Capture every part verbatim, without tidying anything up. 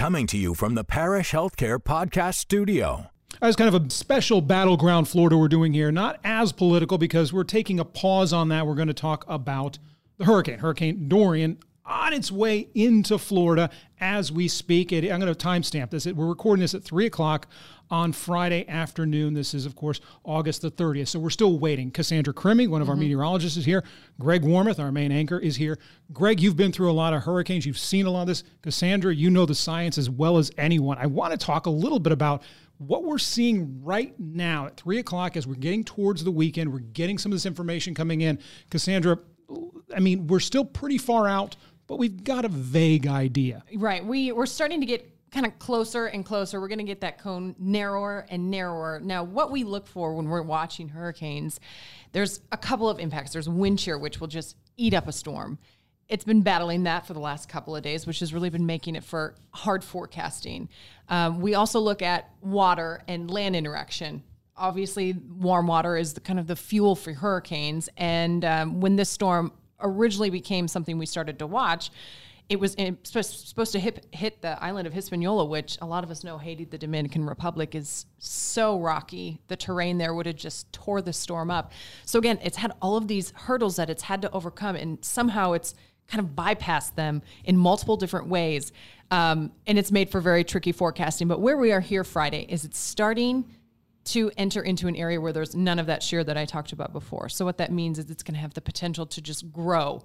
coming to you from the Parish Healthcare Podcast Studio. That's kind of a special Battleground Florida we're doing here. Not as political because we're taking a pause on that. We're going to talk about the hurricane, Hurricane Dorian, on its way into Florida as we speak. It, I'm going to timestamp this. It, we're recording this at three o'clock on Friday afternoon. This is, of course, August the thirtieth. So we're still waiting. Cassandra Krimmie, one of mm-hmm. our meteorologists, is here. Greg Warmuth, our main anchor, is here. Greg, you've been through a lot of hurricanes. You've seen a lot of this. Cassandra, you know the science as well as anyone. I want to talk a little bit about what we're seeing right now at three o'clock as we're getting towards the weekend. We're getting some of this information coming in. Cassandra, I mean, we're still pretty far out, but we've got a vague idea. Right. We, we're starting to get kind of closer and closer. We're going to get that cone narrower and narrower. Now, what we look for when we're watching hurricanes, there's a couple of impacts. There's wind shear, which will just eat up a storm. It's been battling that for the last couple of days, which has really been making it for hard forecasting. Um, we also look at water and land interaction. Obviously, warm water is the, kind of the fuel for hurricanes. And um, when this storm originally became something we started to watch, it was in, supposed to hit, hit the island of Hispaniola, which a lot of us know Haiti, the Dominican Republic, is so rocky. The terrain there would have just tore the storm up. So again, it's had all of these hurdles that it's had to overcome, and somehow it's kind of bypassed them in multiple different ways. Um, and it's made for very tricky forecasting. But where we are here Friday is it's starting to enter into an area where there's none of that shear that I talked about before. So what that means is it's going to have the potential to just grow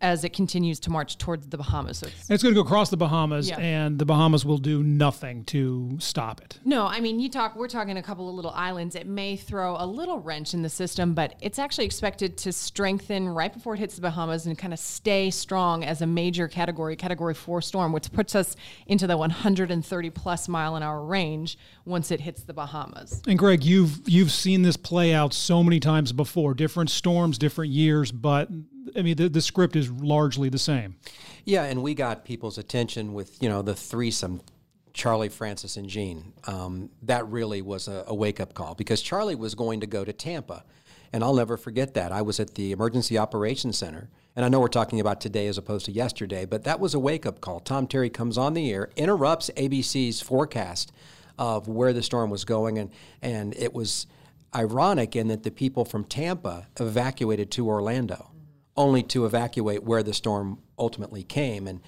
as it continues to march towards the Bahamas. So it's, it's going to go across the Bahamas, yeah. And the Bahamas will do nothing to stop it. No, I mean, you talk. We're talking a couple of little islands. It may throw a little wrench in the system, but it's actually expected to strengthen right before it hits the Bahamas and kind of stay strong as a major category, category four storm, which puts us into the one hundred thirty plus mile an hour range once it hits the Bahamas. And Greg, you've you've seen this play out so many times before, different storms, different years, but I mean, the, the script is largely the same. Yeah, and we got people's attention with, you know, the threesome, Charlie, Francis, and Jean. Um, that really was a, a wake-up call because Charlie was going to go to Tampa, and I'll never forget that. I was at the Emergency Operations Center, and I know we're talking about today as opposed to yesterday, but that was a wake-up call. Tom Terry comes on the air, interrupts A B C's forecast of where the storm was going, and, and it was ironic in that the people from Tampa evacuated to Orlando, only to evacuate where the storm ultimately came. And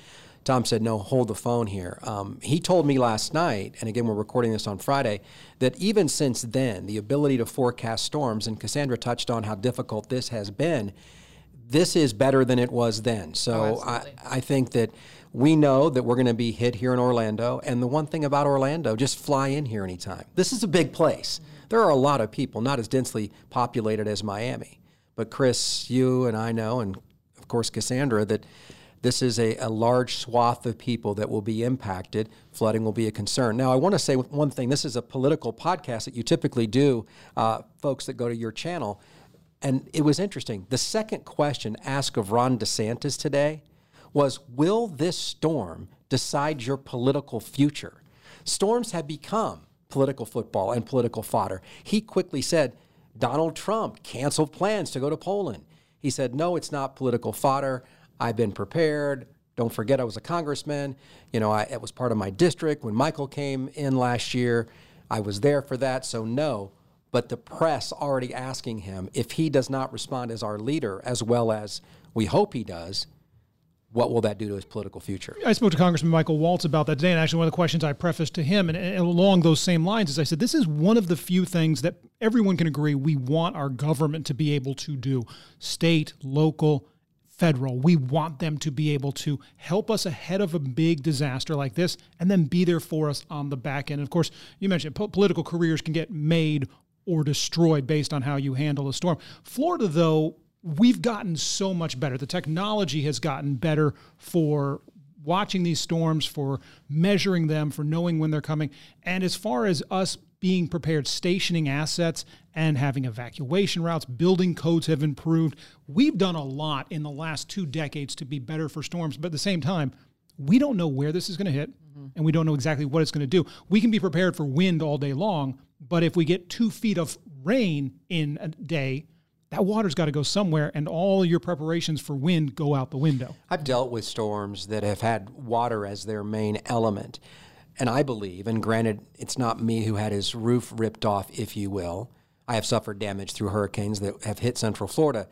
Tom said, no, hold the phone here. Um, he told me last night, and again, we're recording this on Friday, that even since then, the ability to forecast storms, and Cassandra touched on how difficult this has been, this is better than it was then. So oh, I, I think that we know that we're going to be hit here in Orlando. And the one thing about Orlando, just fly in here anytime. This is a big place. Mm-hmm. There are a lot of people, not as densely populated as Miami. But Chris, you and I know, and of course Cassandra, that this is a, a large swath of people that will be impacted. Flooding will be a concern. Now, I want to say one thing. This is a political podcast that you typically do, uh, folks that go to your channel. And it was interesting. The second question asked of Ron DeSantis today was, will this storm decide your political future? Storms have become political football and political fodder. He quickly said, Donald Trump canceled plans to go to Poland. He said, no, it's not political fodder. I've been prepared. Don't forget I was a congressman. You know, I, it was part of my district. When Michael came in last year, I was there for that, so no. But the press already asking him, if he does not respond as our leader, as well as we hope he does, what will that do to his political future? I spoke to Congressman Michael Waltz about that today, and actually one of the questions I prefaced to him, and, and along those same lines, is I said, this is one of the few things that everyone can agree we want our government to be able to do, state, local, federal. We want them to be able to help us ahead of a big disaster like this and then be there for us on the back end. And of course, you mentioned po- political careers can get made or destroyed based on how you handle a storm. Florida, though, we've gotten so much better. The technology has gotten better for watching these storms, for measuring them, for knowing when they're coming. And as far as us being prepared, stationing assets and having evacuation routes, building codes have improved. We've done a lot in the last two decades to be better for storms. But at the same time, we don't know where this is going to hit, mm-hmm. and we don't know exactly what it's going to do. We can be prepared for wind all day long, but if we get two feet of rain in a day, that water's got to go somewhere, and all your preparations for wind go out the window. I've dealt with storms that have had water as their main element. And I believe, and granted, it's not me who had his roof ripped off, if you will. I have suffered damage through hurricanes that have hit Central Florida.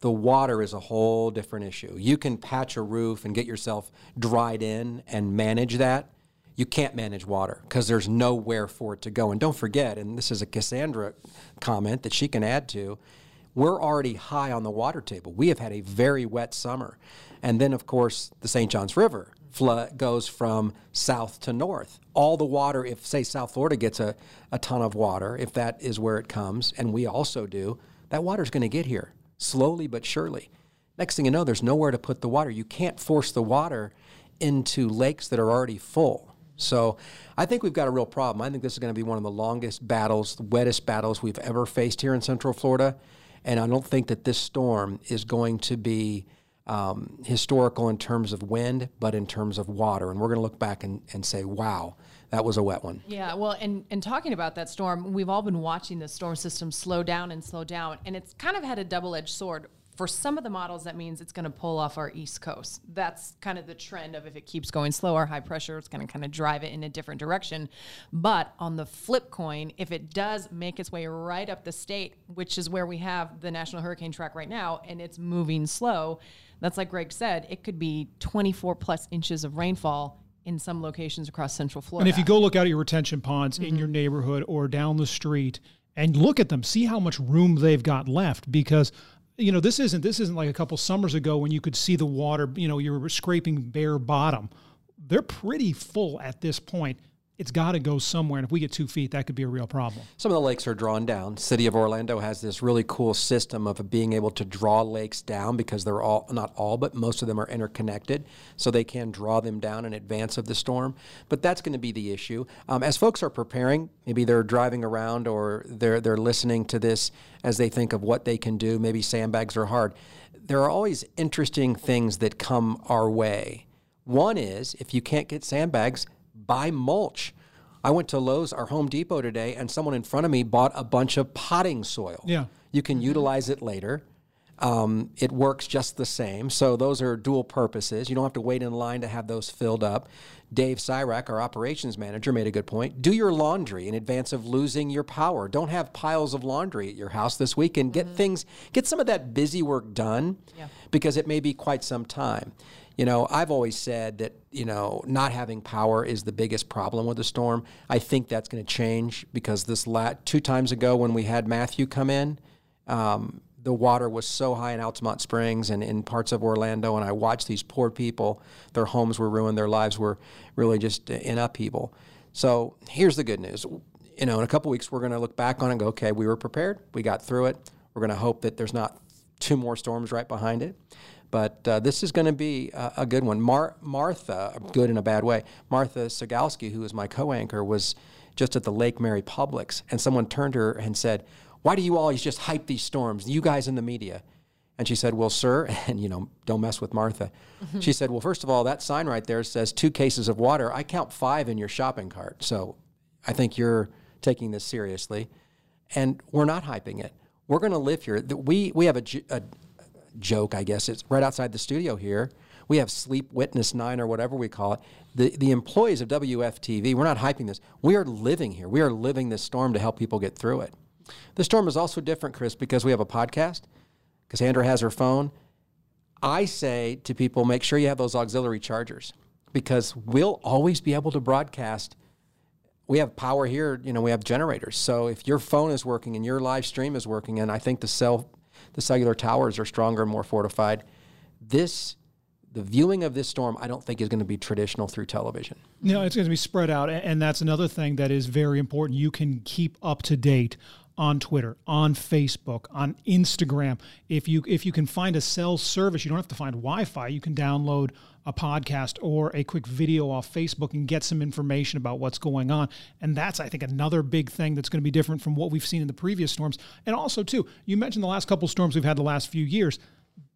The water is a whole different issue. You can patch a roof and get yourself dried in and manage that. You can't manage water because there's nowhere for it to go. And don't forget, and this is a Cassandra comment that she can add to, we're already high on the water table. We have had a very wet summer. And then, of course, the Saint Johns River flood goes from south to north. All the water, if, say, South Florida gets a, a ton of water, if that is where it comes, and we also do, that water's going to get here slowly but surely. Next thing you know, there's nowhere to put the water. You can't force the water into lakes that are already full. So I think we've got a real problem. I think this is going to be one of the longest battles, the wettest battles we've ever faced here in Central Florida. And I don't think that this storm is going to be um, historical in terms of wind, but in terms of water. And we're going to look back and, and say, wow, that was a wet one. Yeah, well, and, and talking about that storm, we've all been watching the storm system slow down and slow down. And it's kind of had a double-edged sword. For some of the models, that means it's going to pull off our East Coast. That's kind of the trend of if it keeps going slow or high pressure, it's going to kind of drive it in a different direction. But on the flip coin, if it does make its way right up the state, which is where we have the National Hurricane Track right now, and it's moving slow, that's like Greg said, it could be twenty-four plus inches of rainfall in some locations across Central Florida. And if you go look out at your retention ponds mm-hmm. in your neighborhood or down the street and look at them, see how much room they've got left, because you know, this isn't this isn't like a couple summers ago when you could see the water, you know, you were scraping bare bottom. They're pretty full at this point. It's got to go somewhere. And if we get two feet, that could be a real problem. Some of the lakes are drawn down. City of Orlando has this really cool system of being able to draw lakes down because they're all, not all, but most of them are interconnected. So they can draw them down in advance of the storm. But that's going to be the issue. Um, as folks are preparing, maybe they're driving around or they're, they're listening to this as they think of what they can do. Maybe sandbags are hard. There are always interesting things that come our way. One is, if you can't get sandbags, buy mulch. I went to Lowe's, our Home Depot today, and someone in front of me bought a bunch of potting soil. Yeah. You can utilize it later. Um, it works just the same. So those are dual purposes. You don't have to wait in line to have those filled up. Dave Syrak, our operations manager, made a good point. Do your laundry in advance of losing your power. Don't have piles of laundry at your house this weekend. Get mm-hmm. things, get some of that busy work done yeah. because it may be quite some time. You know, I've always said that, you know, not having power is the biggest problem with the storm. I think that's going to change because this lat two times ago when we had Matthew come in, um, the water was so high in Altamont Springs and in parts of Orlando, and I watched these poor people, their homes were ruined, their lives were really just in upheaval. So here's the good news. You know, in a couple weeks, we're going to look back on it and go, okay, we were prepared. We got through it. We're going to hope that there's not two more storms right behind it. But uh, this is going to be a, a good one. Mar- Martha, good in a bad way, Martha Sigalski, who is my co-anchor, was just at the Lake Mary Publix, and someone turned to her and said, why do you always just hype these storms, you guys in the media? And she said, well, sir, and, you know, don't mess with Martha. Mm-hmm. She said, well, first of all, that sign right there says two cases of water. I count five in your shopping cart. So I think you're taking this seriously. And we're not hyping it. We're going to live here. We, we have a... a joke, I guess. It's right outside the studio here. We have Sleep Witness nine or whatever we call it. The the employees of W F T V, we're not hyping this. We are living here. We are living this storm to help people get through it. The storm is also different, Chris, because we have a podcast. Cassandra has her phone. I say to people, make sure you have those auxiliary chargers because we'll always be able to broadcast. We have power here. You know, we have generators. So if your phone is working and your live stream is working, and I think the cell The cellular towers are stronger and more fortified. This, the viewing of this storm, I don't think is going to be traditional through television. No, it's going to be spread out. And that's another thing that is very important. You can keep up to date on Twitter, on Facebook, on Instagram. If you if you can find a cell service, you don't have to find Wi-Fi. You can download a podcast or a quick video off Facebook and get some information about what's going on. And that's, I think, another big thing that's going to be different from what we've seen in the previous storms. And also, too, you mentioned the last couple storms we've had the last few years.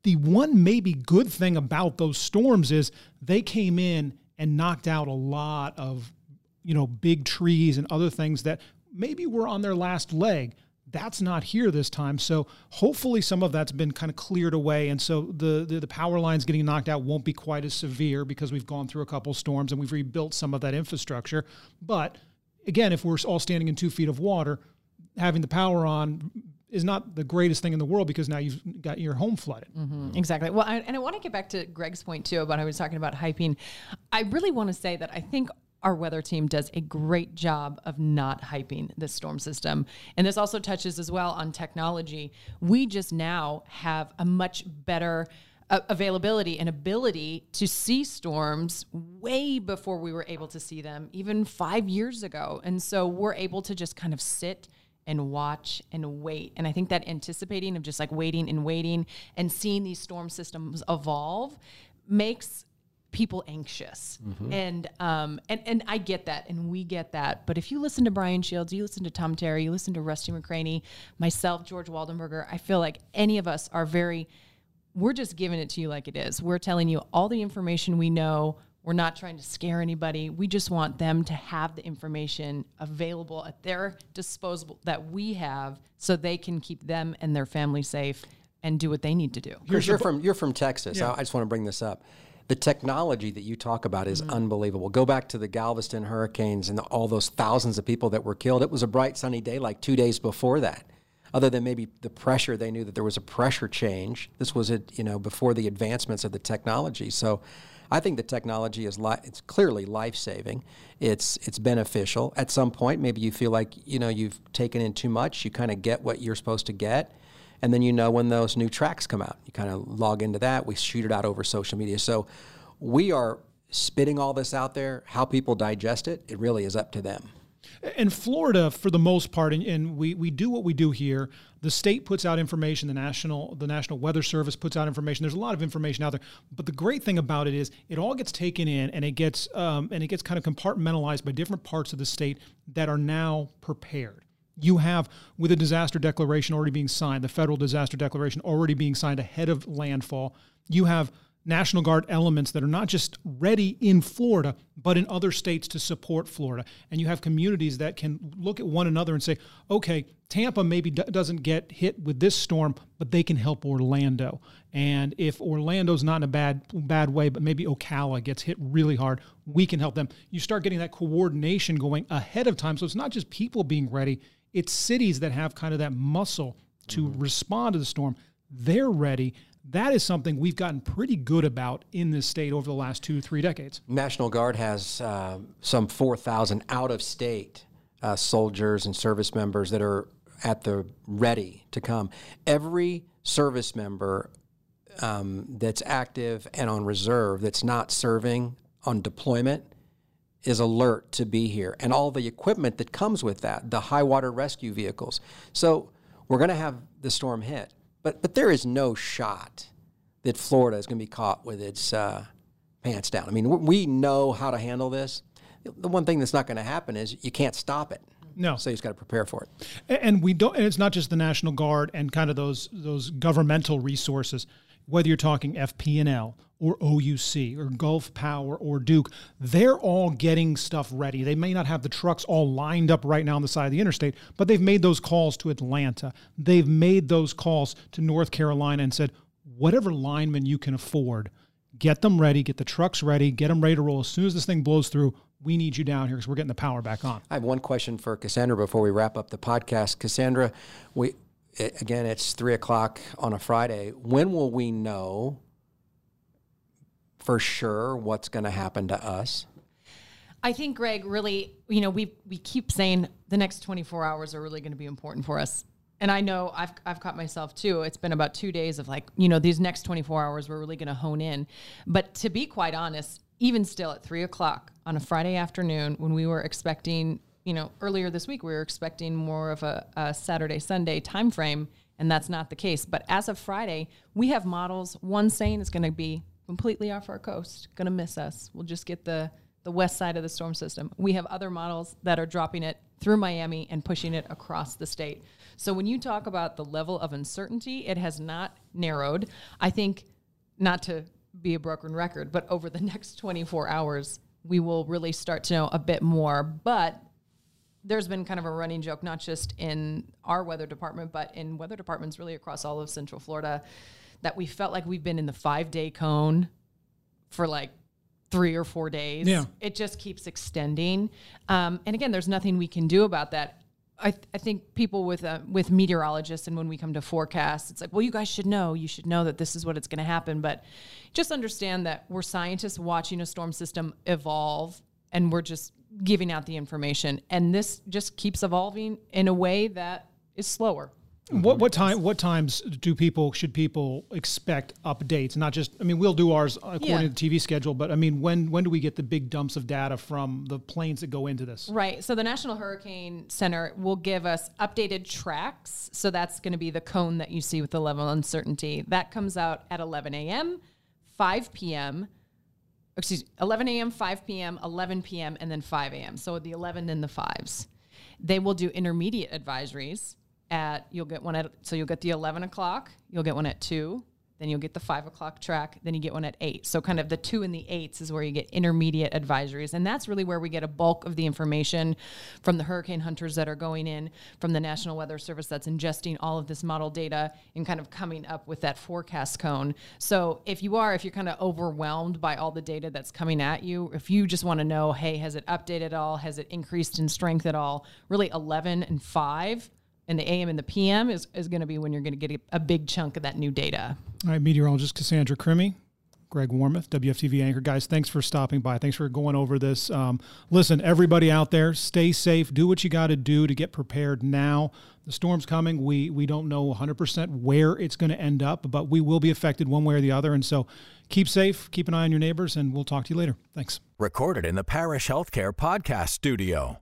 The one maybe good thing about those storms is they came in and knocked out a lot of, you know, big trees and other things that maybe were on their last leg. That's not here this time. So hopefully some of that's been kind of cleared away. And so the, the the power lines getting knocked out won't be quite as severe because we've gone through a couple storms and we've rebuilt some of that infrastructure. But again, if we're all standing in two feet of water, having the power on is not the greatest thing in the world because now you've got your home flooded. Mm-hmm. Exactly. Well, I, and I want to get back to Greg's point too, about I was talking about hyping. I really want to say that I think our weather team does a great job of not hyping this storm system. And this also touches as well on technology. We just now have a much better uh, availability and ability to see storms way before we were able to see them, even five years ago. And so we're able to just kind of sit and watch and wait. And I think that anticipating of just like waiting and waiting and seeing these storm systems evolve makes people anxious. Mm-hmm. And, um, and, and I get that. And we get that. But if you listen to Brian Shields, you listen to Tom Terry, you listen to Rusty McCraney, myself, George Waldenberger, I feel like any of us are very, we're just giving it to you like it is. We're telling you all the information we know. We're not trying to scare anybody. We just want them to have the information available at their disposal that we have so they can keep them and their family safe and do what they need to do. You're, you're from, you're from Texas. Yeah. I just want to bring this up. The technology that you talk about is mm-hmm. unbelievable. Go back to the Galveston hurricanes and the, all those thousands of people that were killed. It was a bright, sunny day like two days before that. Other than maybe the pressure, they knew that there was a pressure change. This was, a, you know, before the advancements of the technology. So I think the technology is li- it's clearly life-saving. It's it's beneficial. At some point, maybe you feel like, you know, you've taken in too much. You kind of get what you're supposed to get. And then you know when those new tracks come out. You kind of log into that. We shoot it out over social media. So we are spitting all this out there. How people digest it, it really is up to them. In Florida, for the most part, and, and we, we do what we do here, the state puts out information, the national the National Weather Service puts out information. There's a lot of information out there. But the great thing about it is it all gets taken in and it gets um, and it gets kind of compartmentalized by different parts of the state that are now prepared. You have, with a disaster declaration already being signed, the federal disaster declaration already being signed ahead of landfall, you have National Guard elements that are not just ready in Florida, but in other states to support Florida. And you have communities that can look at one another and say, okay, Tampa maybe d- doesn't get hit with this storm, but they can help Orlando. And if Orlando's not in a bad bad way, but maybe Ocala gets hit really hard, we can help them. You start getting that coordination going ahead of time. So it's not just people being ready. It's cities that have kind of that muscle to mm-hmm. respond to the storm. They're ready. That is something we've gotten pretty good about in this state over the last two, three decades. National Guard has uh, some four thousand out-of-state uh, soldiers and service members that are at the ready to come. Every service member um, that's active and on reserve that's not serving on deployment is alert to be here. And all the equipment that comes with that, the high water rescue vehicles. So we're going to have the storm hit. But but there is no shot that Florida is going to be caught with its uh, pants down. I mean, w- we know how to handle this. The one thing that's not going to happen is you can't stop it. No. So you've got to prepare for it. And, and we don't. And it's not just the National Guard and kind of those those governmental resources. Whether you're talking F P L or O U C or Gulf Power or Duke, they're all getting stuff ready. They may not have the trucks all lined up right now on the side of the interstate, but they've made those calls to Atlanta. They've made those calls to North Carolina and said, whatever linemen you can afford, get them ready, get the trucks ready, get them ready to roll. As soon as this thing blows through, we need you down here because we're getting the power back on. I have one question for Cassandra before we wrap up the podcast. Cassandra, we... Again, it's three o'clock on a Friday. When will we know for sure what's going to happen to us? I think, Greg, really, you know, we we keep saying the next twenty-four hours are really going to be important for us. And I know I've I've caught myself, too. It's been about two days of like, you know, these next twenty-four hours we're really going to hone in. But to be quite honest, even still at three o'clock on a Friday afternoon when we were expecting... You know, earlier this week, we were expecting more of a, a Saturday, Sunday time frame, and that's not the case. But as of Friday, we have models. One saying it's going to be completely off our coast, going to miss us. We'll just get the, the west side of the storm system. We have other models that are dropping it through Miami and pushing it across the state. So when you talk about the level of uncertainty, it has not narrowed. I think, not to be a broken record, but over the next twenty-four hours, we will really start to know a bit more. But there's been kind of a running joke, not just in our weather department, but in weather departments really across all of Central Florida, that we felt like we've been in the five-day cone for like three or four days. Yeah. It just keeps extending. Um, and again, there's nothing we can do about that. I, th- I think people with uh, with meteorologists, and when we come to forecasts, it's like, well, you guys should know. You should know that this is what it's going to happen. But just understand that we're scientists watching a storm system evolve, and we're just giving out the information. And this just keeps evolving in a way that is slower. What what time what times do people should people expect updates? Not just, I mean, we'll do ours according yeah. to the T V schedule, but I mean, when when do we get the big dumps of data from the planes that go into this? Right. So the National Hurricane Center will give us updated tracks. So that's going to be the cone that you see with the level of uncertainty. That comes out at eleven a.m., five p.m., excuse me, eleven a.m., five p.m., eleven p.m., and then five a.m. So the eleven and the fives. They will do intermediate advisories. At you'll get one at so you'll get the eleven o'clock, you'll get one at two, then you'll get the five o'clock track, then you get one at eight. So kind of the two and the eights is where you get intermediate advisories, and that's really where we get a bulk of the information from the hurricane hunters that are going in, from the National Weather Service that's ingesting all of this model data and kind of coming up with that forecast cone. So if you are if you're kind of overwhelmed by all the data that's coming at you, if you just want to know, hey, has it updated at all? Has it increased in strength at all? Really, eleven and five. And the A M and the P M is, is going to be when you're going to get a big chunk of that new data. All right, meteorologist Cassandra Krimmie, Greg Warmuth, W F T V anchor. Guys, thanks for stopping by. Thanks for going over this. Um, listen, everybody out there, stay safe. Do what you got to do to get prepared now. The storm's coming. We we don't know one hundred percent where it's going to end up, but we will be affected one way or the other. And so keep safe, keep an eye on your neighbors, and we'll talk to you later. Thanks. Recorded in the Parish Healthcare Podcast Studio.